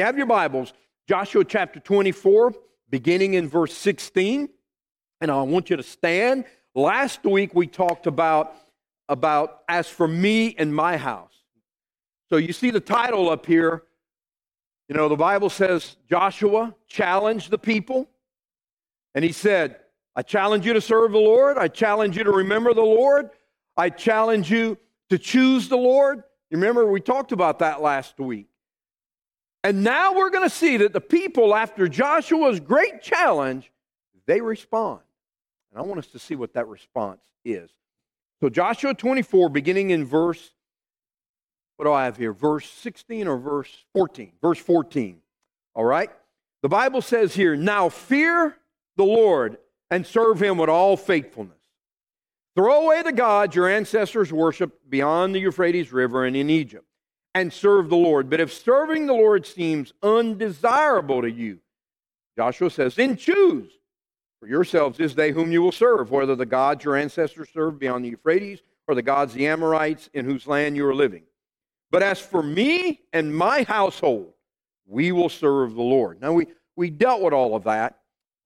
you have your Bibles, Joshua chapter 24, beginning in verse 16, and I want you to stand. Last week we talked about as for me and my house. So you see the title up here. You know, the Bible says Joshua challenged the people, and he said, I challenge you to serve the Lord. I challenge you to remember the Lord. I challenge you to choose the Lord. You remember, we talked about that last week. And now we're going to see that the people, after Joshua's great challenge, they respond. And I want us to see what that response is. So Joshua 24, beginning in verse, what do I have here? Verse 16 or verse 14? Verse 14, all right? The Bible says here, now fear the Lord and serve him with all faithfulness. Throw away the gods your ancestors worshipped beyond the Euphrates River and in Egypt, and serve the Lord. But if serving the Lord seems undesirable to you, Joshua says, then choose for yourselves this day whom you will serve, whether the gods your ancestors served beyond the Euphrates or the gods the Amorites in whose land you are living. But as for me and my household, we will serve the Lord. Now, we dealt with all of that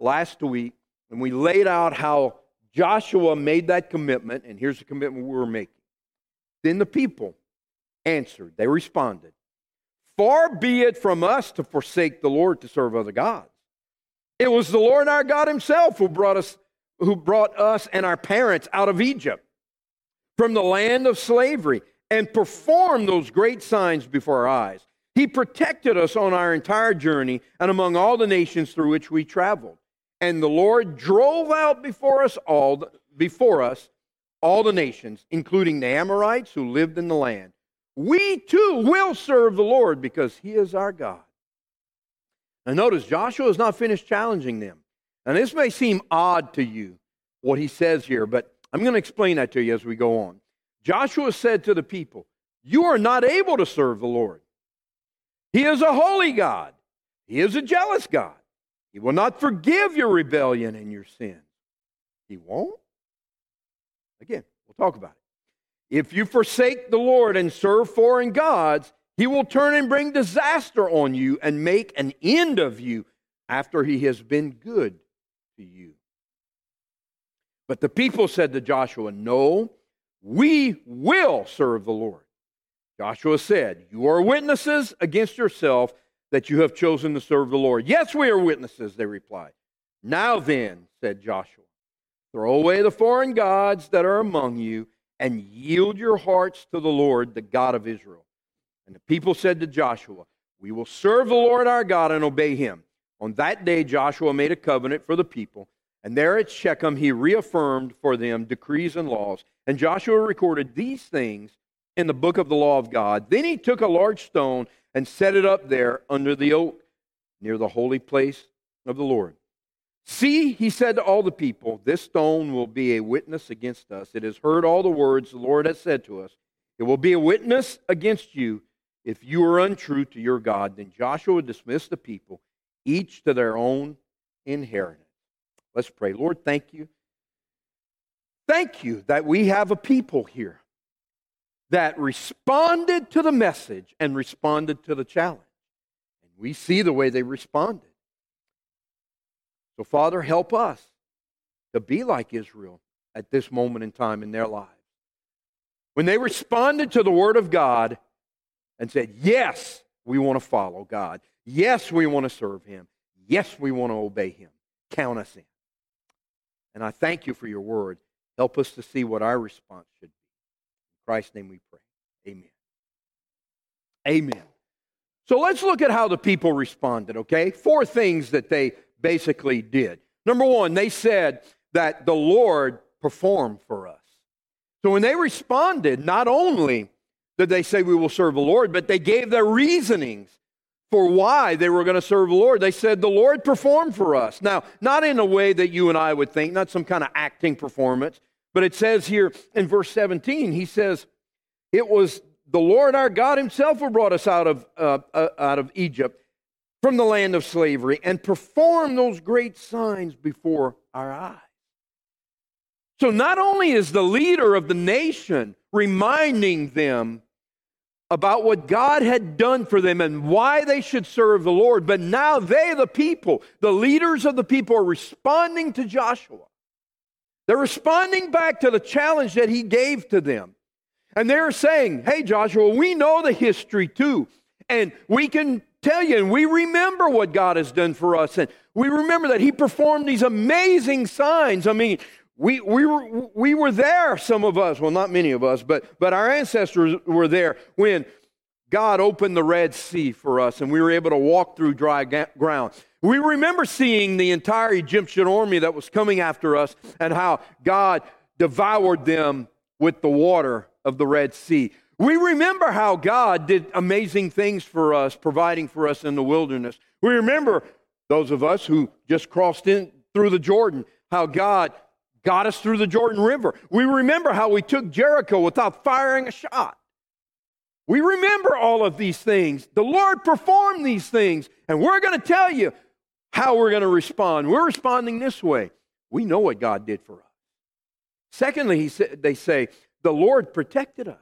last week. And we laid out how Joshua made that commitment, and here's the commitment we were making. Then the people answered. They responded, far be it from us to forsake the Lord to serve other gods. It was the Lord our God himself who brought us and our parents out of Egypt from the land of slavery and performed those great signs before our eyes. He protected us on our entire journey and among all the nations through which we traveled. And the Lord drove out before us all the nations, including the Amorites who lived in the land. We too will serve the Lord because he is our God. Now notice, Joshua is not finished challenging them. And this may seem odd to you, what he says here, but I'm going to explain that to you as we go on. Joshua said to the people, you are not able to serve the Lord. He is a holy God. He is a jealous God. He will not forgive your rebellion and your sin. He won't? Again, we'll talk about it. If you forsake the Lord and serve foreign gods, he will turn and bring disaster on you and make an end of you after he has been good to you. But the people said to Joshua, no, we will serve the Lord. Joshua said, you are witnesses against yourself that you have chosen to serve the Lord. Yes, we are witnesses, they replied. Now then, said Joshua, throw away the foreign gods that are among you and yield your hearts to the Lord, the God of Israel. And the people said to Joshua, we will serve the Lord our God and obey him. On that day, Joshua made a covenant for the people, and there at Shechem he reaffirmed for them decrees and laws. And Joshua recorded these things in the book of the law of God. Then he took a large stone and set it up there under the oak, near the holy place of the Lord. See, he said to all the people, this stone will be a witness against us. It has heard all the words the Lord has said to us. It will be a witness against you if you are untrue to your God. Then Joshua dismissed the people, each to their own inheritance. Let's pray. Lord, thank you. Thank you that we have a people here that responded to the message and responded to the challenge. And we see the way they responded. So, Father, help us to be like Israel at this moment in time in their lives. When they responded to the Word of God and said, yes, we want to follow God. Yes, we want to serve him. Yes, we want to obey him. Count us in. And I thank you for your Word. Help us to see what our response should be. In Christ's name we pray. Amen. Amen. So let's look at how the people responded, okay? Four things that they basically did. Number one, they said that the Lord performed for us. So when they responded, not only did they say we will serve the Lord, but they gave their reasonings for why they were going to serve the Lord. They said the Lord performed for us. Now, not in a way that you and I would think, not some kind of acting performance, but it says here in verse 17, he says, it was the Lord our God himself who brought us out of Egypt from the land of slavery and performed those great signs before our eyes. So not only is the leader of the nation reminding them about what God had done for them and why they should serve the Lord. But now they, the people, the leaders of the people, are responding to Joshua. They're responding back to the challenge that he gave to them. And they're saying, hey, Joshua, we know the history too. And we can tell you, and we remember what God has done for us. And we remember that he performed these amazing signs. I mean, we were there, some of us, well, not many of us, but our ancestors were there when God opened the Red Sea for us and we were able to walk through dry ground. We remember seeing the entire Egyptian army that was coming after us and how God devoured them with the water of the Red Sea. We remember how God did amazing things for us, providing for us in the wilderness. We remember, those of us who just crossed in through the Jordan, how God got us through the Jordan River. We remember how we took Jericho without firing a shot. We remember all of these things. The Lord performed these things, and we're going to tell you how we're going to respond. We're responding this way. We know what God did for us. Secondly, they say, the Lord protected us.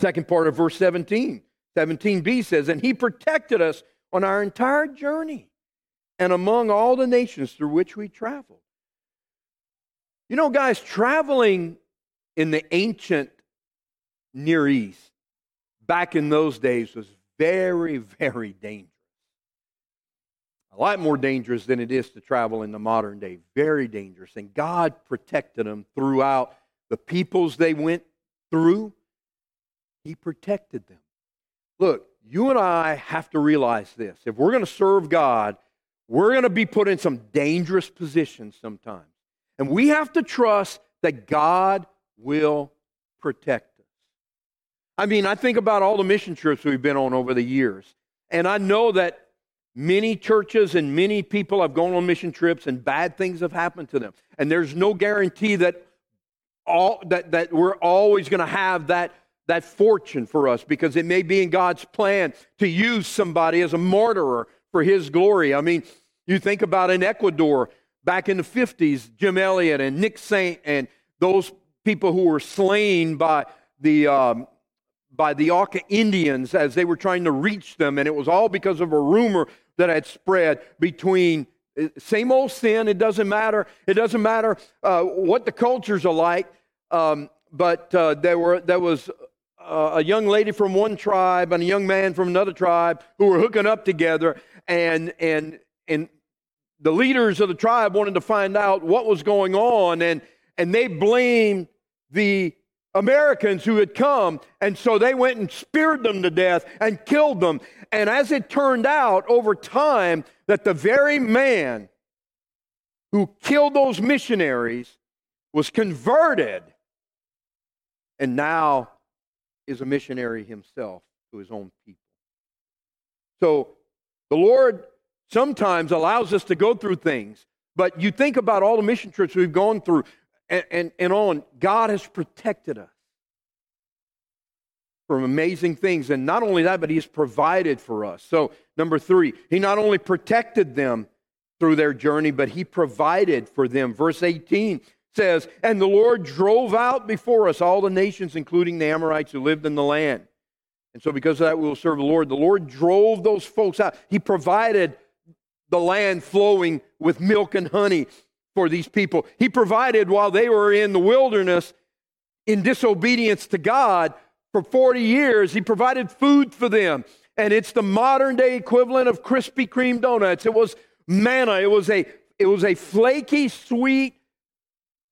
Second part of verse 17. 17b says, and he protected us on our entire journey and among all the nations through which we traveled. You know, guys, traveling in the ancient Near East back in those days was very, very dangerous. A lot more dangerous than it is to travel in the modern day. Very dangerous. And God protected them throughout the peoples they went through. He protected them. Look, you and I have to realize this. If we're going to serve God, we're going to be put in some dangerous positions sometimes. And we have to trust that God will protect us. I mean, I think about all the mission trips we've been on over the years. And I know that many churches and many people have gone on mission trips and bad things have happened to them. And there's no guarantee that we're always going to have that fortune for us, because it may be in God's plan to use somebody as a martyr for his glory. I mean, you think about in Ecuador, back in the 50s, Jim Elliot and Nick Saint and those people who were slain by the Auca Indians as they were trying to reach them. And it was all because of a rumor that had spread between same old sin. It doesn't matter what the cultures are like. There was a young lady from one tribe and a young man from another tribe who were hooking up together, and the leaders of the tribe wanted to find out what was going on, and they blamed the Americans who had come, and so they went and speared them to death and killed them. And as it turned out over time, that the very man who killed those missionaries was converted and now is a missionary himself to his own people. So the Lord sometimes allows us to go through things, but you think about all the mission trips we've gone through and on. God has protected us from amazing things, and not only that, but he has provided for us. So number three, he not only protected them through their journey, but he provided for them. Verse 18 says, and the Lord drove out before us all the nations, including the Amorites who lived in the land. And so because of that, we will serve the Lord. The Lord drove those folks out. He provided the land flowing with milk and honey for these people. He provided while they were in the wilderness in disobedience to God for 40 years. He provided food for them. And it's the modern day equivalent of Krispy Kreme donuts. It was manna. It was a flaky, sweet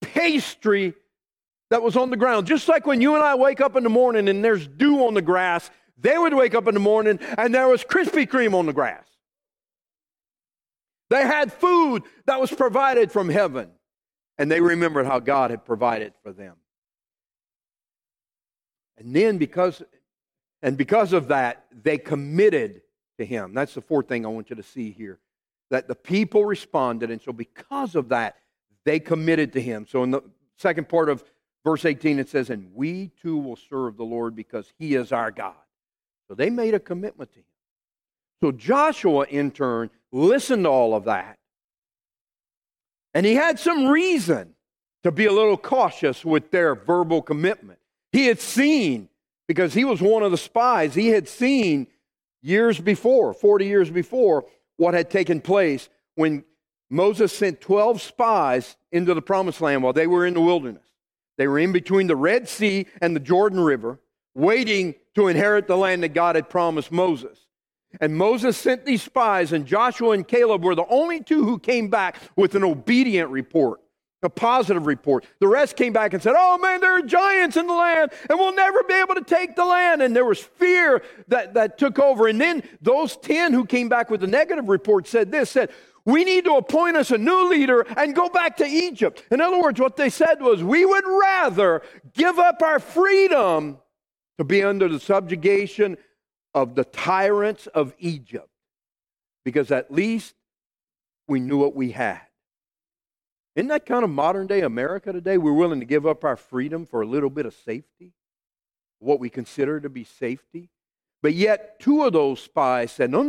pastry that was on the ground. Just like when you and I wake up in the morning and there's dew on the grass, they would wake up in the morning and there was Krispy Kreme on the grass. They had food that was provided from heaven, and they remembered how God had provided for them. And then because of that, they committed to him. That's the fourth thing I want you to see here, that the people responded, and so because of that, they committed to him. So in the second part of verse 18, it says, and we too will serve the Lord because he is our God. So they made a commitment to him. So Joshua, in turn, listened to all of that. And he had some reason to be a little cautious with their verbal commitment. He had seen because he was one of the spies. He had seen years before, 40 years before, what had taken place when Moses sent 12 spies into the Promised Land while they were in the wilderness. They were in between the Red Sea and the Jordan River, waiting to inherit the land that God had promised Moses. And Moses sent these spies, and Joshua and Caleb were the only two who came back with an obedient report, a positive report. The rest came back and said, oh man, there are giants in the land, and we'll never be able to take the land. And there was fear that took over. And then those 10 who came back with a negative report said, we need to appoint us a new leader and go back to Egypt. In other words, what they said was, we would rather give up our freedom to be under the subjugation of the tyrants of Egypt, because at least we knew what we had. Isn't that kind of modern-day America today? We're willing to give up our freedom for a little bit of safety, what we consider to be safety. But yet, two of those spies said, no.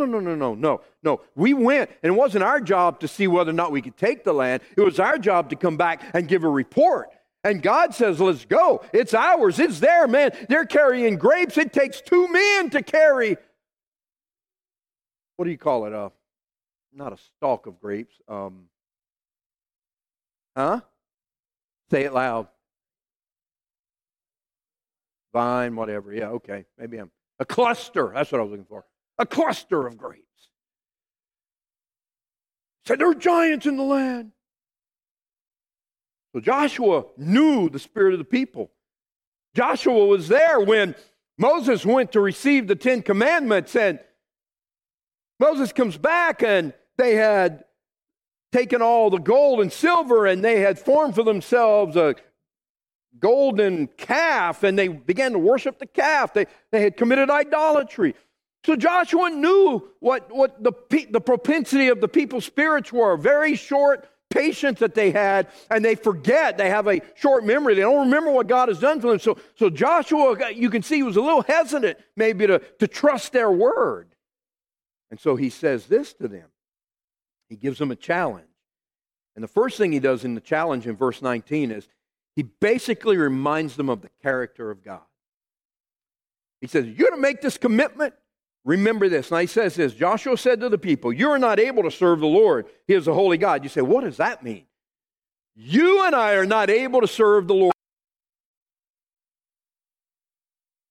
We went, and it wasn't our job to see whether or not we could take the land. It was our job to come back and give a report. And God says, let's go. It's ours. It's there, man. They're carrying grapes. It takes 2 men to carry, what do you call it? Not a stalk of grapes. Say it loud. Vine, whatever. Yeah, okay. Maybe I'm a cluster. That's what I was looking for. A cluster of grapes. Said there are giants in the land. So Joshua knew the spirit of the people. Joshua was there when Moses went to receive the 10 commandments, and Moses comes back, and they had taken all the gold and silver, and they had formed for themselves a golden calf, and they began to worship the calf. They had committed idolatry. So Joshua knew what the propensity of the people's spirits were, very short patience that they had, and they forget. They have a short memory. They don't remember what God has done for them. So Joshua, you can see, was a little hesitant maybe to trust their word. And so he says this to them. He gives them a challenge. And the first thing he does in the challenge in verse 19 is he basically reminds them of the character of God. He says, you're going to make this commitment. Remember this. Now he says this, Joshua said to the people, you are not able to serve the Lord. He is a holy God. You say, what does that mean? You and I are not able to serve the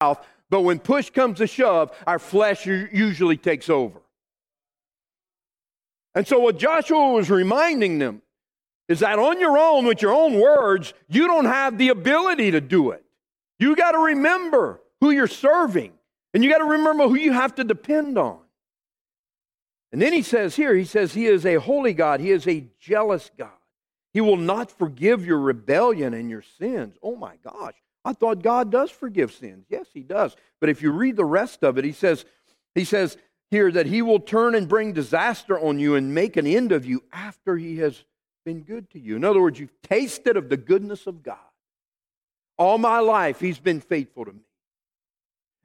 Lord. But when push comes to shove, our flesh usually takes over. And so what Joshua was reminding them is that on your own, with your own words, you don't have the ability to do it. You got to remember who you're serving. And you got to remember who you have to depend on. And then he says here, he says, he is a holy God. He is a jealous God. He will not forgive your rebellion and your sins. Oh my gosh, I thought God does forgive sins. Yes, he does. But if you read the rest of it, he says here that he will turn and bring disaster on you and make an end of you after he has been good to you. In other words, you've tasted of the goodness of God. All my life, he's been faithful to me.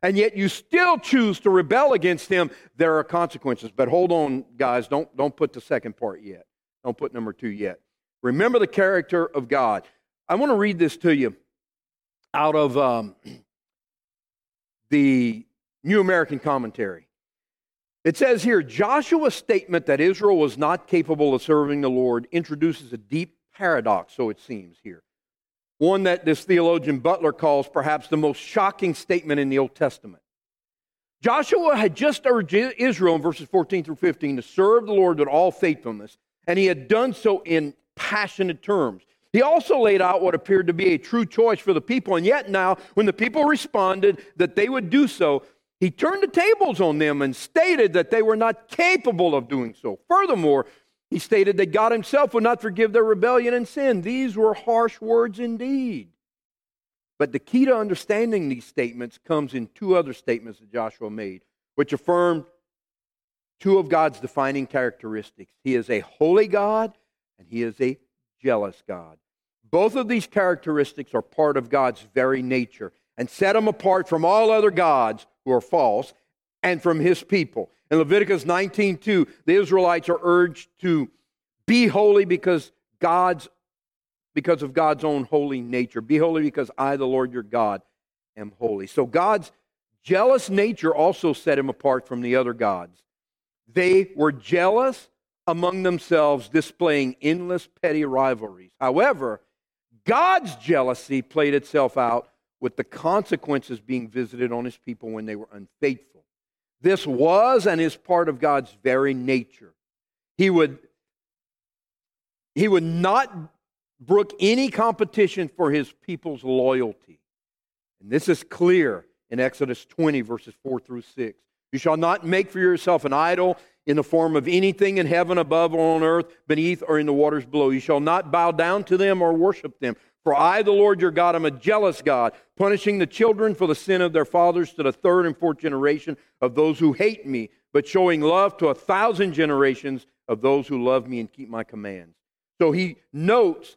And yet you still choose to rebel against him. There are consequences. But hold on, guys. Don't put the second part yet. Don't put number 2 yet. Remember the character of God. I want to read this to you out of the New American Commentary. It says here, Joshua's statement that Israel was not capable of serving the Lord introduces a deep paradox, so it seems here. One that this theologian Butler calls perhaps the most shocking statement in the Old Testament. Joshua had just urged Israel in verses 14 through 15 to serve the Lord with all faithfulness, and he had done so in passionate terms. He also laid out what appeared to be a true choice for the people, and yet now, when the people responded that they would do so, he turned the tables on them and stated that they were not capable of doing so. Furthermore, he stated that God himself would not forgive their rebellion and sin. These were harsh words indeed. But the key to understanding these statements comes in 2 other statements that Joshua made, which affirmed 2 of God's defining characteristics. He is a holy God, and he is a jealous God. Both of these characteristics are part of God's very nature and set him apart from all other gods who are false and from his people. In Leviticus 19:2, the Israelites are urged to be holy because of God's own holy nature. Be holy because I, the Lord your God, am holy. So God's jealous nature also set him apart from the other gods. They were jealous among themselves, displaying endless petty rivalries. However, God's jealousy played itself out with the consequences being visited on his people when they were unfaithful. This was and is part of God's very nature. He would not brook any competition for his people's loyalty. And this is clear in Exodus 20, verses 4 through 6. You shall not make for yourself an idol in the form of anything in heaven above or on earth beneath or in the waters below. You shall not bow down to them or worship them. For I, the Lord your God, am a jealous God, punishing the children for the sin of their fathers to the third and fourth generation of those who hate me, but showing love to 1,000 generations of those who love me and keep my commands. So he notes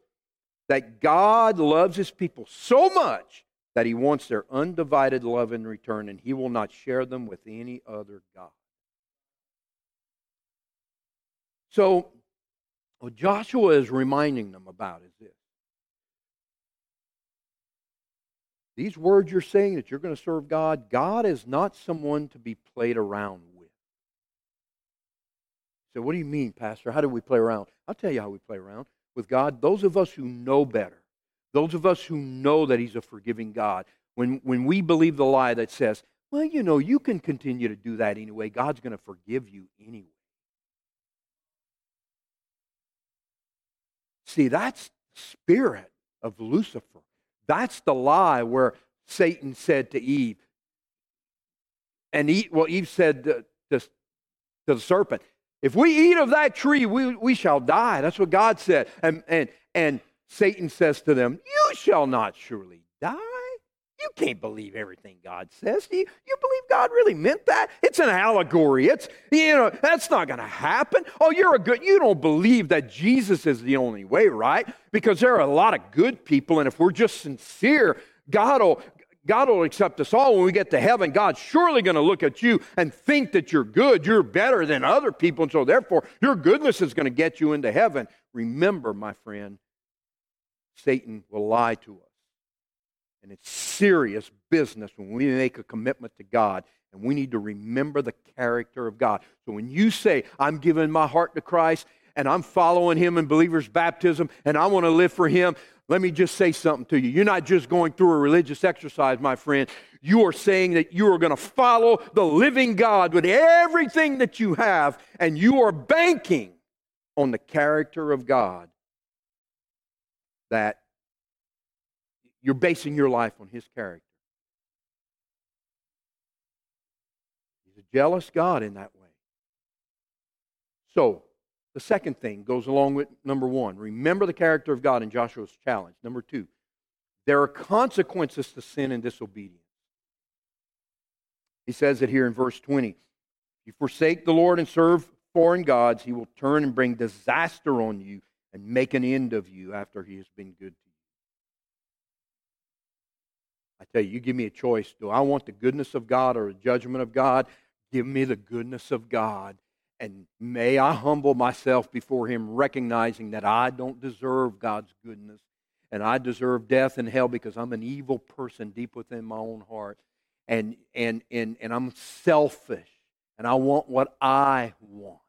that God loves his people so much that he wants their undivided love in return, and he will not share them with any other God. So what Joshua is reminding them about is this. These words you're saying that you're going to serve God, God is not someone to be played around with. So what do you mean, Pastor? How do we play around? I'll tell you how we play around with God. Those of us who know better, those of us who know that he's a forgiving God, when we believe the lie that says, well, you know, you can continue to do that anyway. God's going to forgive you anyway. See, that's the spirit of Lucifer. That's the lie where Satan said to Eve, and Eve said to the serpent, if we eat of that tree, we shall die. That's what God said. And Satan says to them, you shall not surely die. You can't believe everything God says to you. You believe God really meant that? It's an allegory. It's, you know, that's not going to happen. Oh, you don't believe that Jesus is the only way, right? Because there are a lot of good people, and if we're just sincere, God will accept us all. When we get to heaven, God's surely going to look at you and think that you're good. You're better than other people, and so therefore, your goodness is going to get you into heaven. Remember, my friend, Satan will lie to us. And it's serious business when we make a commitment to God, and we need to remember the character of God. So when you say, I'm giving my heart to Christ, and I'm following him in believer's baptism, and I want to live for him, let me just say something to you. You're not just going through a religious exercise, my friend. You are saying that you are going to follow the living God with everything that you have, and you are banking on the character of God that you're basing your life on his character. He's a jealous God in that way. So, the second thing goes along with number one. Remember the character of God in Joshua's challenge. Number two, there are consequences to sin and disobedience. He says it here in verse 20. If you forsake the Lord and serve foreign gods, he will turn and bring disaster on you and make an end of you after he has been good to you. I tell you, you give me a choice. Do I want the goodness of God or the judgment of God? Give me the goodness of God. And may I humble myself before him, recognizing that I don't deserve God's goodness. And I deserve death and hell because I'm an evil person deep within my own heart. And I'm selfish. And I want what I want.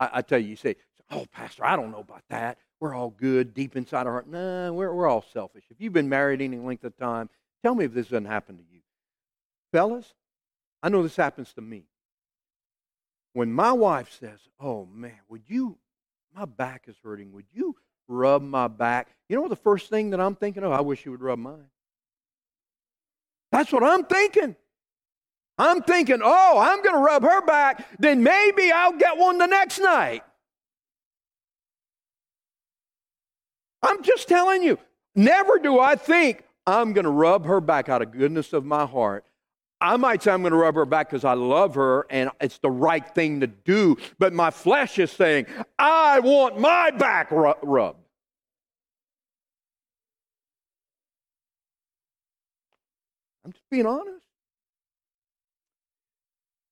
I tell you, you say, oh, Pastor, I don't know about that. We're all good deep inside our heart. No, we're all selfish. If you've been married any length of time, tell me if this doesn't happen to you. Fellas, I know this happens to me. When my wife says, oh, man, my back is hurting. Would you rub my back? You know what the first thing that I'm thinking of? I wish you would rub mine. That's what I'm thinking. I'm thinking, oh, I'm going to rub her back. Then maybe I'll get one the next night. I'm just telling you, never do I think I'm going to rub her back out of goodness of my heart. I might say I'm going to rub her back because I love her and it's the right thing to do. But my flesh is saying, I want my back rubbed. I'm just being honest.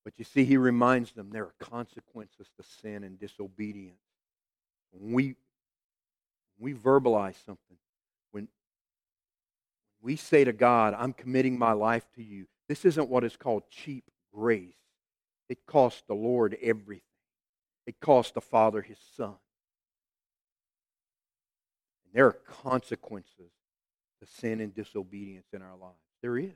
But you see, he reminds them there are consequences to sin and disobedience. When we verbalize something, when we say to God, I'm committing my life to you. This isn't what is called cheap grace. It cost the Lord everything. It cost the Father His Son. And there are consequences to sin and disobedience in our lives. There is.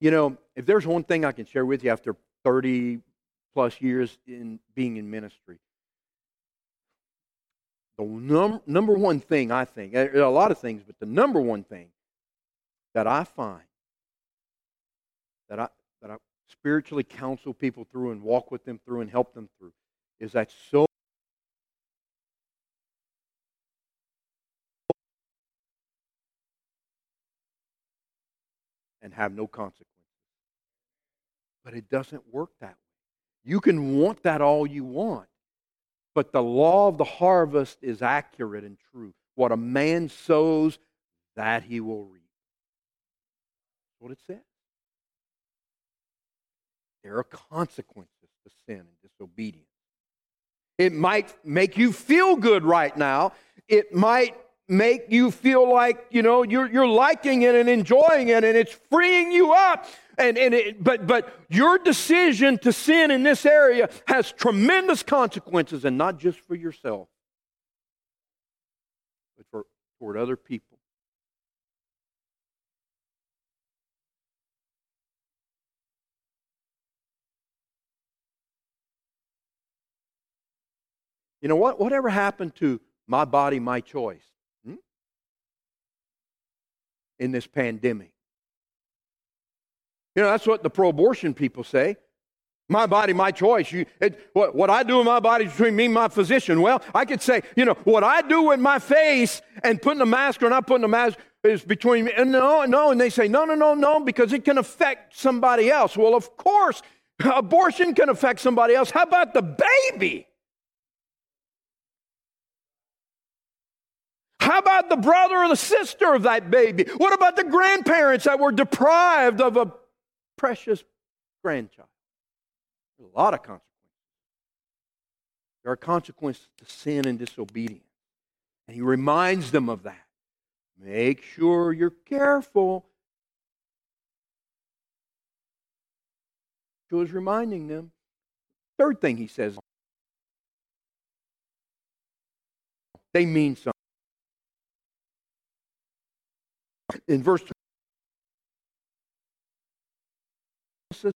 You know, if there's one thing I can share with you after 30 plus years in being in ministry, the number one thing I think, there are a lot of things, but the number one thing that I find that I spiritually counsel people through and walk with them through and help them through is that so and have no consequences. But it doesn't work that way. You can want that all you want, but the law of the harvest is accurate and true. What a man sows, that he will reap. That's what it says. There are consequences to sin and disobedience. It might make you feel good right now. It might make you feel like, you know, you're liking it and enjoying it and it's freeing you up. But your decision to sin in this area has tremendous consequences, and not just for yourself, but toward other people. You know what? Whatever happened to my body, my choice in this pandemic? You know, that's what the pro-abortion people say. My body, my choice. What I do with my body is between me and my physician. Well, I could say, you know, what I do with my face and putting a mask or not putting a mask is between me. And no, and they say, no, because it can affect somebody else. Well, of course, abortion can affect somebody else. How about the baby? How about the brother or the sister of that baby? What about the grandparents that were deprived of a precious grandchild? There's a lot of consequences. There are consequences to sin and disobedience. And he reminds them of that. Make sure you're careful. He was reminding them. Third thing he says, they mean something. In verse 2,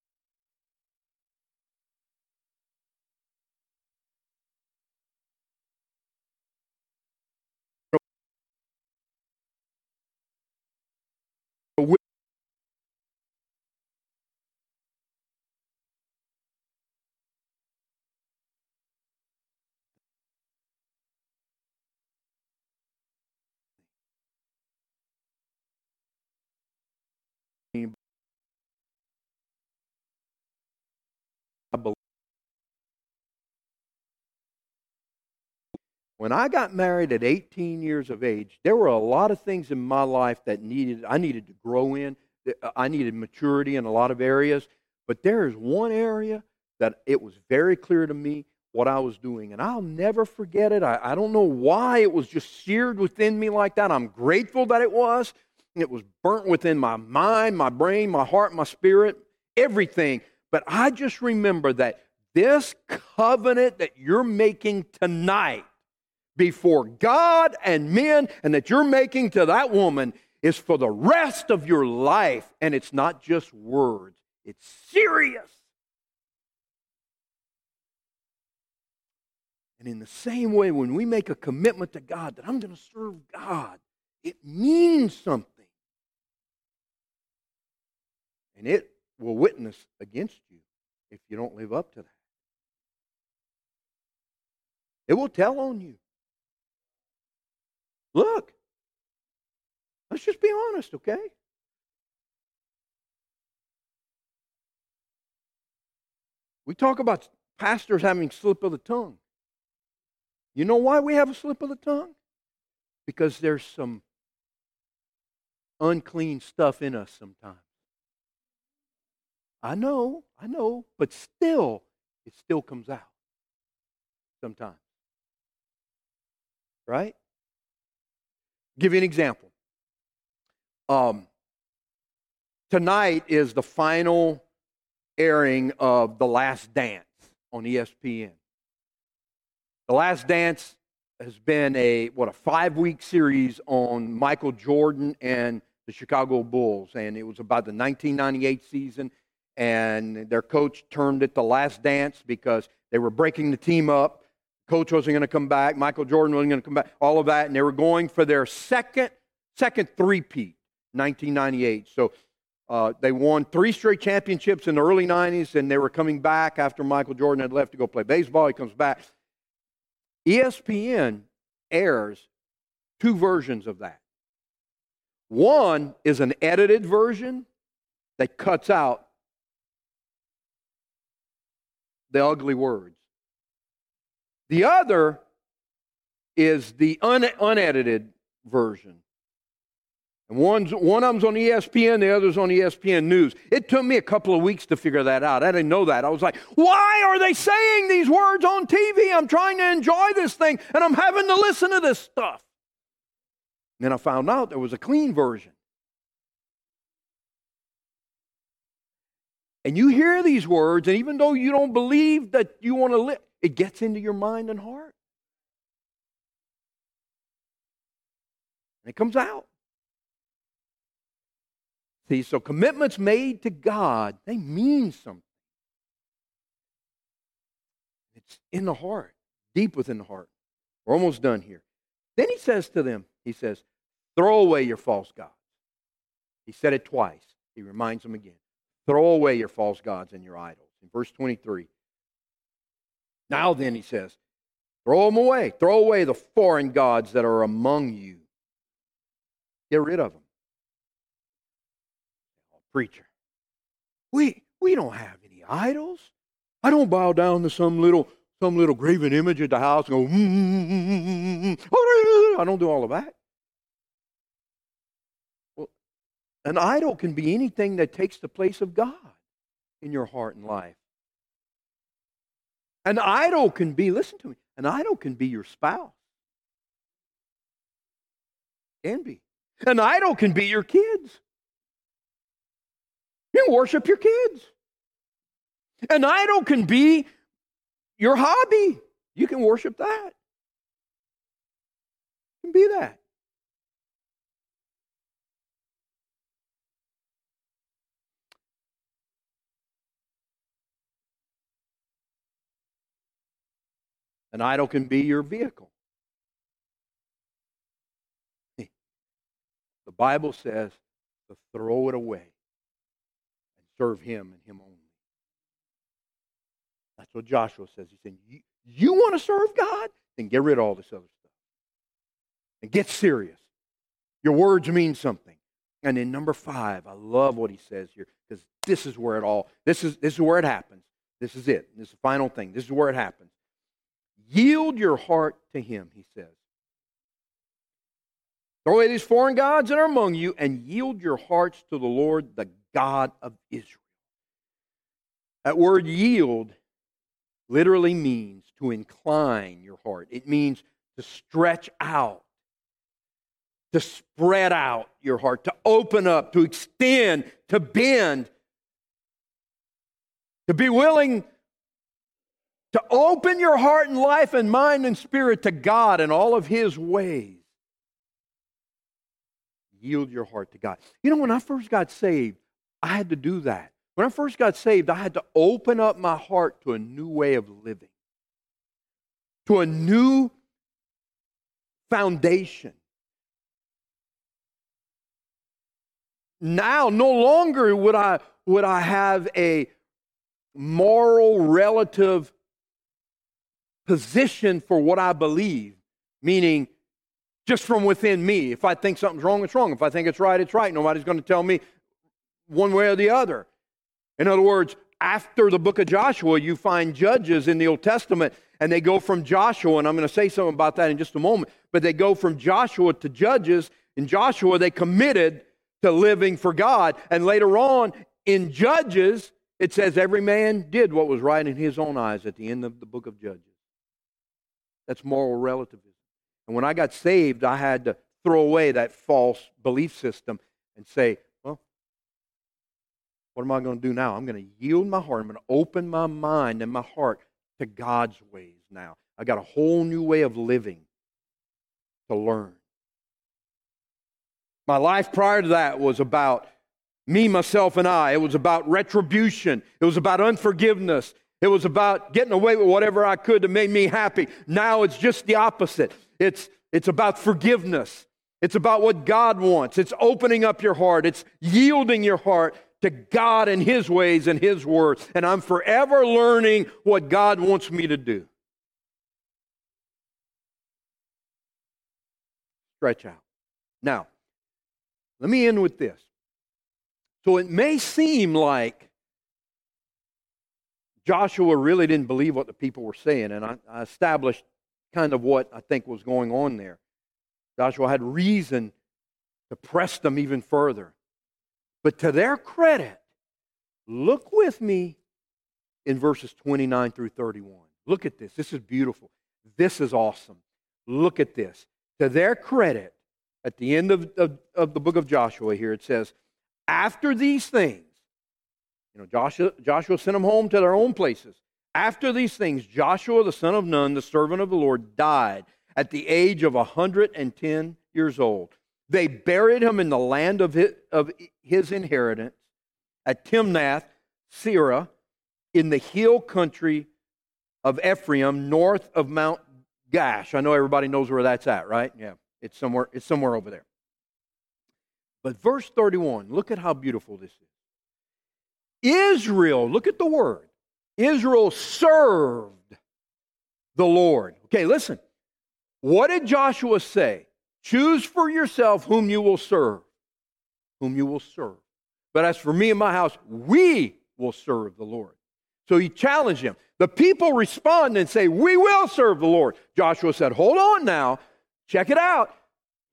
when I got married at 18 years of age, there were a lot of things in my life that I needed to grow in. I needed maturity in a lot of areas. But there is one area that it was very clear to me what I was doing. And I'll never forget it. I don't know why it was just seared within me like that. I'm grateful that it was. It was burnt within my mind, my brain, my heart, my spirit, everything. But I just remember that this covenant that you're making tonight before God and men, and that you're making to that woman, is for the rest of your life. And it's not just words. It's serious. And in the same way, when we make a commitment to God that I'm going to serve God, it means something. And it will witness against you if you don't live up to that. It will tell on you. Look, let's just be honest, okay? We talk about pastors having slip of the tongue. You know why we have a slip of the tongue? Because there's some unclean stuff in us sometimes. I know, but still, it still comes out sometimes. Right? Give you an example. Tonight is the final airing of The Last Dance on ESPN. The Last Dance has been a 5-week series on Michael Jordan and the Chicago Bulls, and it was about the 1998 season, and their coach termed it The Last Dance because they were breaking the team up. Coach wasn't going to come back. Michael Jordan wasn't going to come back. All of that, and they were going for their second three-peat, 1998. So they won 3 straight championships in the early 90s, and they were coming back after Michael Jordan had left to go play baseball. He comes back. ESPN airs 2 versions of that. One is an edited version that cuts out the ugly words. The other is the unedited version. And one of them's on ESPN, the other's on ESPN News. It took me a couple of weeks to figure that out. I didn't know that. I was like, why are they saying these words on TV? I'm trying to enjoy this thing, and I'm having to listen to this stuff. And then I found out there was a clean version. And you hear these words, and even though you don't believe that you want to live, it gets into your mind and heart. And it comes out. See, so commitments made to God, they mean something. It's in the heart, deep within the heart. We're almost done here. Then he says to them, throw away your false gods. He said it twice. He reminds them again. Throw away your false gods and your idols. In verse 23, now then, he says, throw them away. Throw away the foreign gods that are among you. Get rid of them. Preacher, we don't have any idols. I don't bow down to some little graven image at the house and go, I don't do all of that. Well, an idol can be anything that takes the place of God in your heart and life. An idol can be, listen to me, an idol can be your spouse. Can be. An idol can be your kids. You can worship your kids. An idol can be your hobby. You can worship that. It can be that. An idol can be your vehicle. The Bible says to throw it away. Serve him and him only. That's what Joshua says. He said, you want to serve God? Then get rid of all this other stuff. And get serious. Your words mean something. And then number 5, I love what he says here, because this is where it all, this is where it happens. This is it. This is the final thing. This is where it happens. Yield your heart to him, he says. Throw away these foreign gods that are among you and yield your hearts to the Lord, the God of Israel. That word yield literally means to incline your heart. It means to stretch out, to spread out your heart, to open up, to extend, to bend, to be willing to open your heart and life and mind and spirit to God in all of his ways. Yield your heart to God. You know, when I first got saved, I had to do that. When I first got saved, I had to open up my heart to a new way of living, to a new foundation. Now, no longer would I have a moral relative position for what I believe, meaning just from within me. If I think something's wrong, it's wrong. If I think it's right, it's right. Nobody's going to tell me one way or the other. In other words, after the book of Joshua, you find judges in the Old Testament, and they go from Joshua, and I'm going to say something about that in just a moment, but they go from Joshua to Judges. In Joshua, they committed to living for God. And later on, in Judges, it says every man did what was right in his own eyes at the end of the book of Judges. That's moral relativism. And when I got saved, I had to throw away that false belief system and say, well, what am I going to do now? I'm going to yield my heart. I'm going to open my mind and my heart to God's ways now. I got a whole new way of living to learn. My life prior to that was about me, myself, and I. It was about retribution. It was about unforgiveness. It was about getting away with whatever I could to make me happy. Now it's just the opposite. It's about forgiveness. It's about what God wants. It's opening up your heart. It's yielding your heart to God and His ways and His words. And I'm forever learning what God wants me to do. Stretch out. Now, let me end with this. So it may seem like Joshua really didn't believe what the people were saying, and I established kind of what I think was going on there. Joshua had reason to press them even further. But to their credit, look with me in verses 29 through 31. Look at this. This is beautiful. This is awesome. Look at this. To their credit, at the end of the book of Joshua here, it says, after these things, you know, Joshua sent them home to their own places. After these things, Joshua, the son of Nun, the servant of the Lord, died at the age of 110 years old. They buried him in the land of his inheritance at Timnath Sirah in the hill country of Ephraim, north of Mount Gash. I know everybody knows where that's at, right? Yeah, it's somewhere over there. But verse 31, look at how beautiful this is. Israel, look at the word. Israel served the Lord. Okay, listen. What did Joshua say? Choose for yourself whom you will serve. Whom you will serve. But as for me and my house, we will serve the Lord. So he challenged him. The people respond and say, we will serve the Lord. Joshua said, hold on now. Check it out.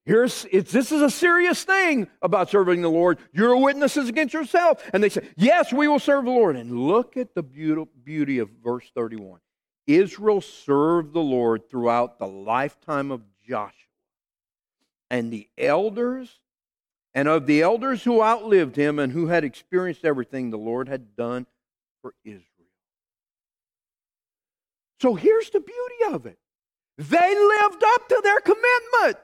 This is a serious thing about serving the Lord. You're witnesses against yourself. And they said, yes, we will serve the Lord. And look at the beauty of verse 31. Israel served the Lord throughout the lifetime of Joshua. And the elders, and of the elders who outlived him and who had experienced everything the Lord had done for Israel. So here's the beauty of it. They lived up to their commitment.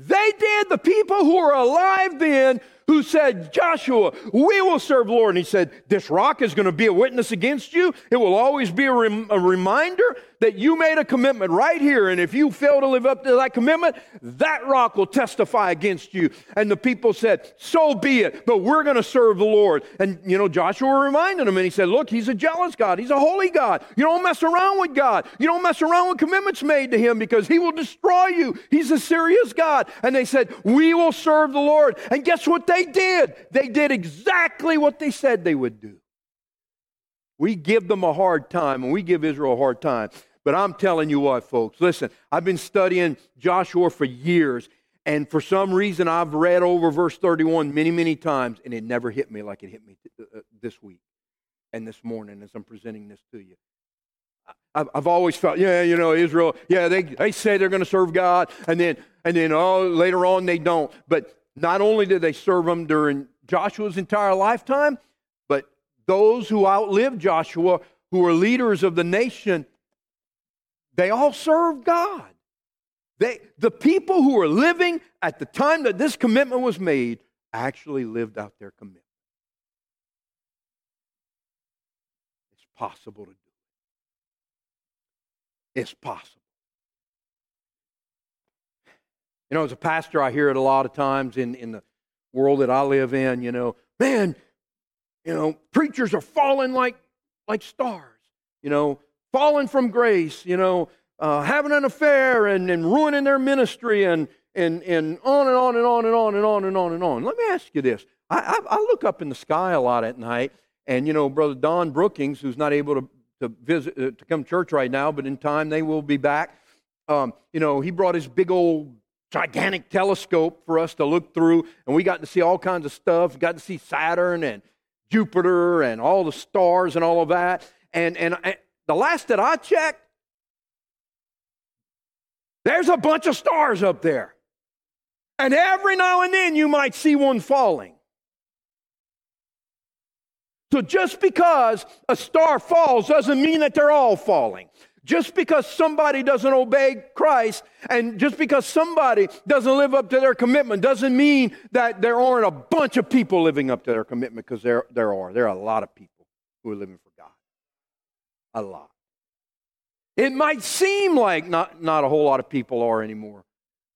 They did. The people who were alive then who said, Joshua, we will serve the Lord. And he said, this rock is going to be a witness against you. It will always be a reminder that you made a commitment right here. And if you fail to live up to that commitment, that rock will testify against you. And the people said, so be it, but we're going to serve the Lord. And, you know, Joshua reminded them and he said, look, he's a jealous God. He's a holy God. You don't mess around with God. You don't mess around with commitments made to him because he will destroy you. He's a serious God. And they said, we will serve the Lord. And guess what they did? They did exactly what they said they would do. We give them a hard time, and we give Israel a hard time. But I'm telling you what, folks, listen, I've been studying Joshua for years, and for some reason I've read over verse 31 many, many times, and it never hit me like it hit me this week and this morning as I'm presenting this to you. I've always felt, yeah, you know, Israel, yeah, they say they're going to serve God, and then later on they don't. But not only did they serve him during Joshua's entire lifetime, but those who outlived Joshua, who were leaders of the nation, they all served God. The people who were living at the time that this commitment was made actually lived out their commitment. It's possible to do. It's possible. You know, as a pastor, I hear it a lot of times in the world that I live in, you know, man, you know, preachers are falling like stars, you know, falling from grace, you know, having an affair and ruining their ministry and on and on and on and on and on and on and on. Let me ask you this. I look up in the sky a lot at night, and, you know, Brother Don Brookings, who's not able to visit to come to church right now, but in time they will be back. You know, he brought his big old gigantic telescope for us to look through, and we got to see all kinds of stuff. We got to see Saturn and Jupiter and all the stars and all of that. And the last that I checked, there's a bunch of stars up there. And every now and then you might see one falling. So just because a star falls doesn't mean that they're all falling. Just because somebody doesn't obey Christ and just because somebody doesn't live up to their commitment doesn't mean that there aren't a bunch of people living up to their commitment, because there are. There are a lot of people who are living for God. A lot. It might seem like not a whole lot of people are anymore,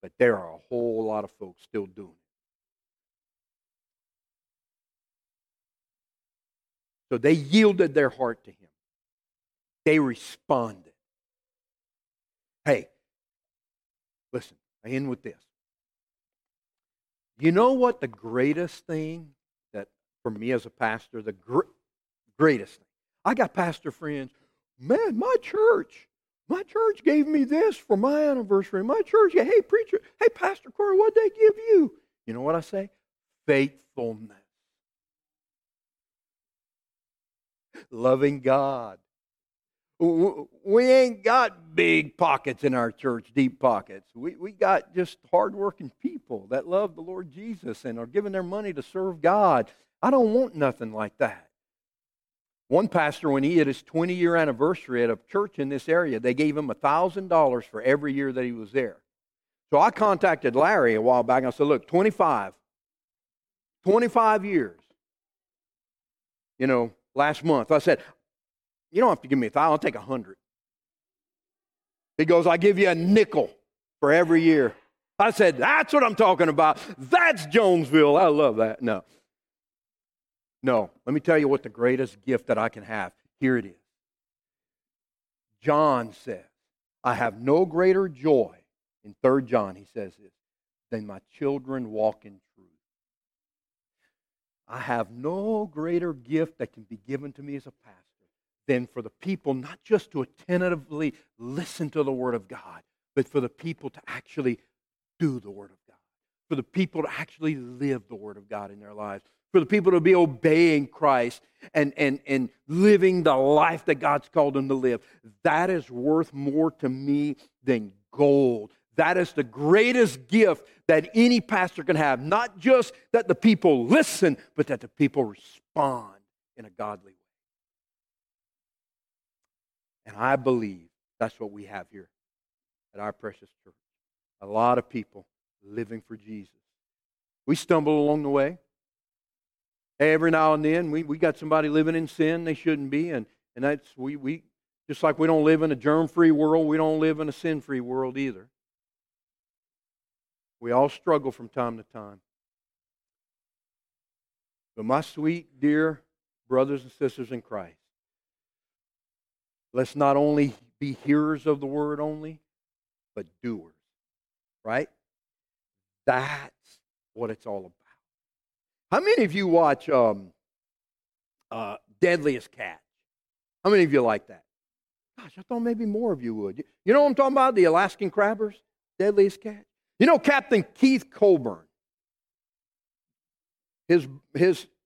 but there are a whole lot of folks still doing it. So they yielded their heart to him. They responded. Hey, listen, I end with this. You know what the greatest thing that, for me as a pastor, the greatest thing? I got pastor friends. Man, my church gave me this for my anniversary. My church, yeah, hey, preacher, hey, Pastor Corey, what'd they give you? You know what I say? Faithfulness. Loving God. We ain't got big pockets in our church, deep pockets. We got just hardworking people that love the Lord Jesus and are giving their money to serve God. I don't want nothing like that. One pastor, when he had his 20-year anniversary at a church in this area, they gave him $1,000 for every year that he was there. So I contacted Larry a while back, and I said, look, 25 years, you know, last month. I said, you don't have to give me $1,000, I'll take 100. He goes, I give you a nickel for every year. I said, that's what I'm talking about. That's Jonesville. I love that. No, let me tell you what the greatest gift that I can have. Here it is. John says, I have no greater joy. In 3 John, he says this, than my children walk in truth. I have no greater gift that can be given to me as a pastor than for the people not just to attentively listen to the Word of God, but for the people to actually do the Word of God, for the people to actually live the Word of God in their lives, for the people to be obeying Christ and living the life that God's called them to live. That is worth more to me than gold. That is the greatest gift that any pastor can have. Not just that the people listen, but that the people respond in a godly way. And I believe that's what we have here at our precious church. A lot of people living for Jesus. We stumble along the way. Every now and then, we got somebody living in sin they shouldn't be. And that's we just like we don't live in a germ-free world, we don't live in a sin-free world either. We all struggle from time to time. But my sweet, dear brothers and sisters in Christ, let's not only be hearers of the word only, but doers, right? That's what it's all about. How many of you watch Deadliest Catch? How many of you like that? Gosh, I thought maybe more of you would. You know what I'm talking about? The Alaskan Crabbers, Deadliest Catch. You know Captain Keith Colburn, his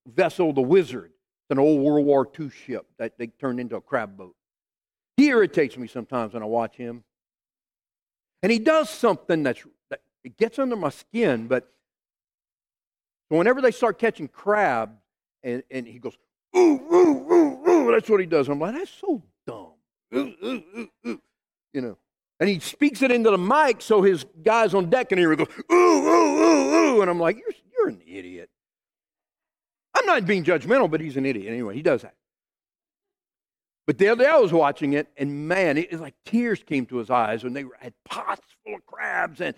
vessel, the Wizard, it's an old World War II ship that they turned into a crab boat. He irritates me sometimes when I watch him. And he does something that it gets under my skin, but whenever they start catching crab, and he goes, ooh, ooh, ooh, ooh, that's what he does. And I'm like, that's so dumb. Ooh, ooh, ooh, ooh. You know. And he speaks it into the mic, so his guys on deck can hear him go, ooh, ooh, ooh, ooh. And I'm like, you're an idiot. I'm not being judgmental, but he's an idiot. Anyway, he does that. But the other day I was watching it, and man, it's like tears came to his eyes when they had pots full of crabs, and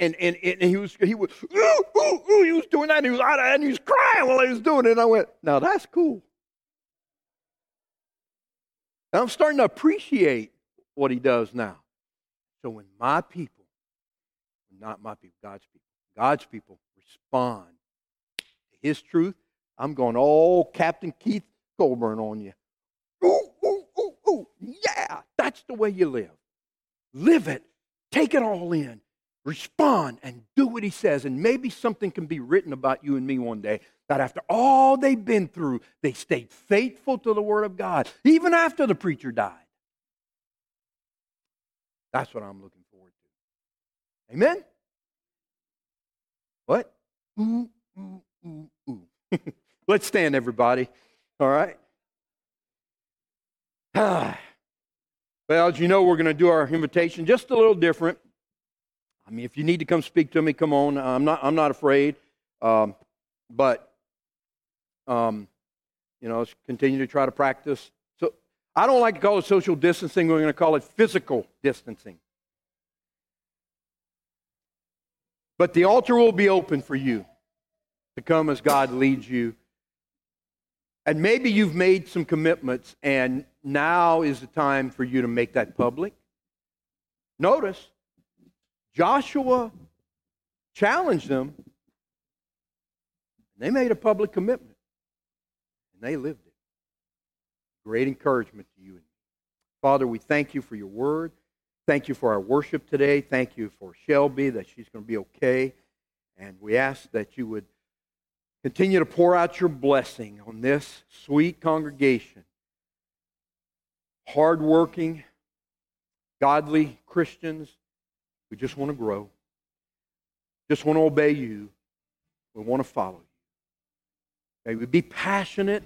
he was ooh, ooh, ooh, he was doing that, and he was out of it, and he was crying while he was doing it. And I went, now that's cool. And I'm starting to appreciate what he does now. So when my people, not my people, God's people respond to his truth, I'm going all Captain Keith Colburn on you. Ooh, ooh, ooh, ooh, yeah, that's the way you live. Live it, take it all in. Respond and do what he says, and maybe something can be written about you and me one day that after all they've been through, they stayed faithful to the Word of God, even after the preacher died. That's what I'm looking forward to. Amen? Ooh, ooh, ooh, ooh. Let's stand, everybody. All right? Well, as you know, we're going to do our invitation just a little different. I mean, if you need to come speak to me, come on. I'm not afraid. You know, continue to try to practice. So I don't like to call it social distancing. We're going to call it physical distancing. But the altar will be open for you to come as God leads you. And maybe you've made some commitments, and now is the time for you to make that public. Notice, Joshua challenged them. They made a public commitment, and they lived it. Great encouragement to you and me. Father, we thank you for your word. Thank you for our worship today. Thank you for Shelby, that she's going to be okay. And we ask that you would continue to pour out your blessing on this sweet congregation. Hardworking, godly Christians who just want to grow, just want to obey you, we want to follow you. May we be passionate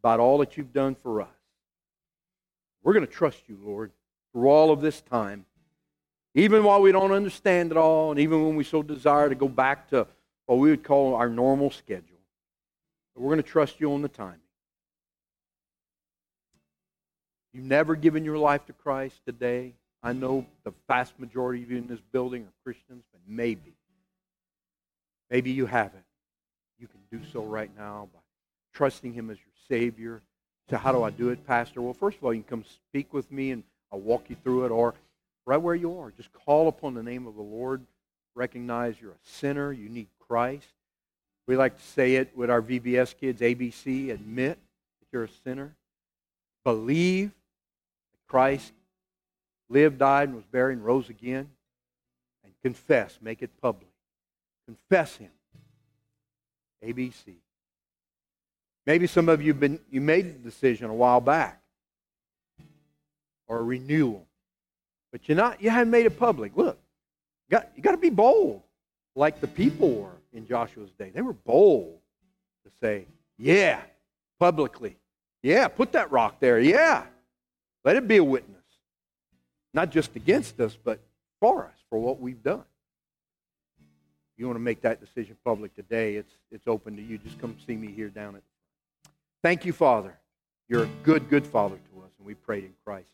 about all that you've done for us. We're going to trust you, Lord, through all of this time, even while we don't understand it all, and even when we so desire to go back to what we would call our normal schedule. But we're going to trust you on the timing. You've never given your life to Christ today. I know the vast majority of you in this building are Christians, but maybe you haven't. You can do so right now by trusting him as your Savior. So how do I do it, Pastor? Well, first of all, you can come speak with me, and I'll walk you through it, or right where you are, just call upon the name of the Lord. Recognize you're a sinner. You need Christ. We like to say it with our VBS kids, ABC, admit that you're a sinner. Believe that Christ lived, died, and was buried, and rose again. And confess. Make it public. Confess him. ABC. Maybe some of you you made the decision a while back, or a renewal, but you haven't made it public. Look, you got to be bold, like the people were in Joshua's day. They were bold to say, "Yeah," publicly. "Yeah, put that rock there. Yeah, let it be a witness, not just against us, but for us, for what we've done." You want to make that decision public today, it's open to you. Just come see me here down at the front. Thank you, Father. You're a good, good Father to us, and we prayed in Christ.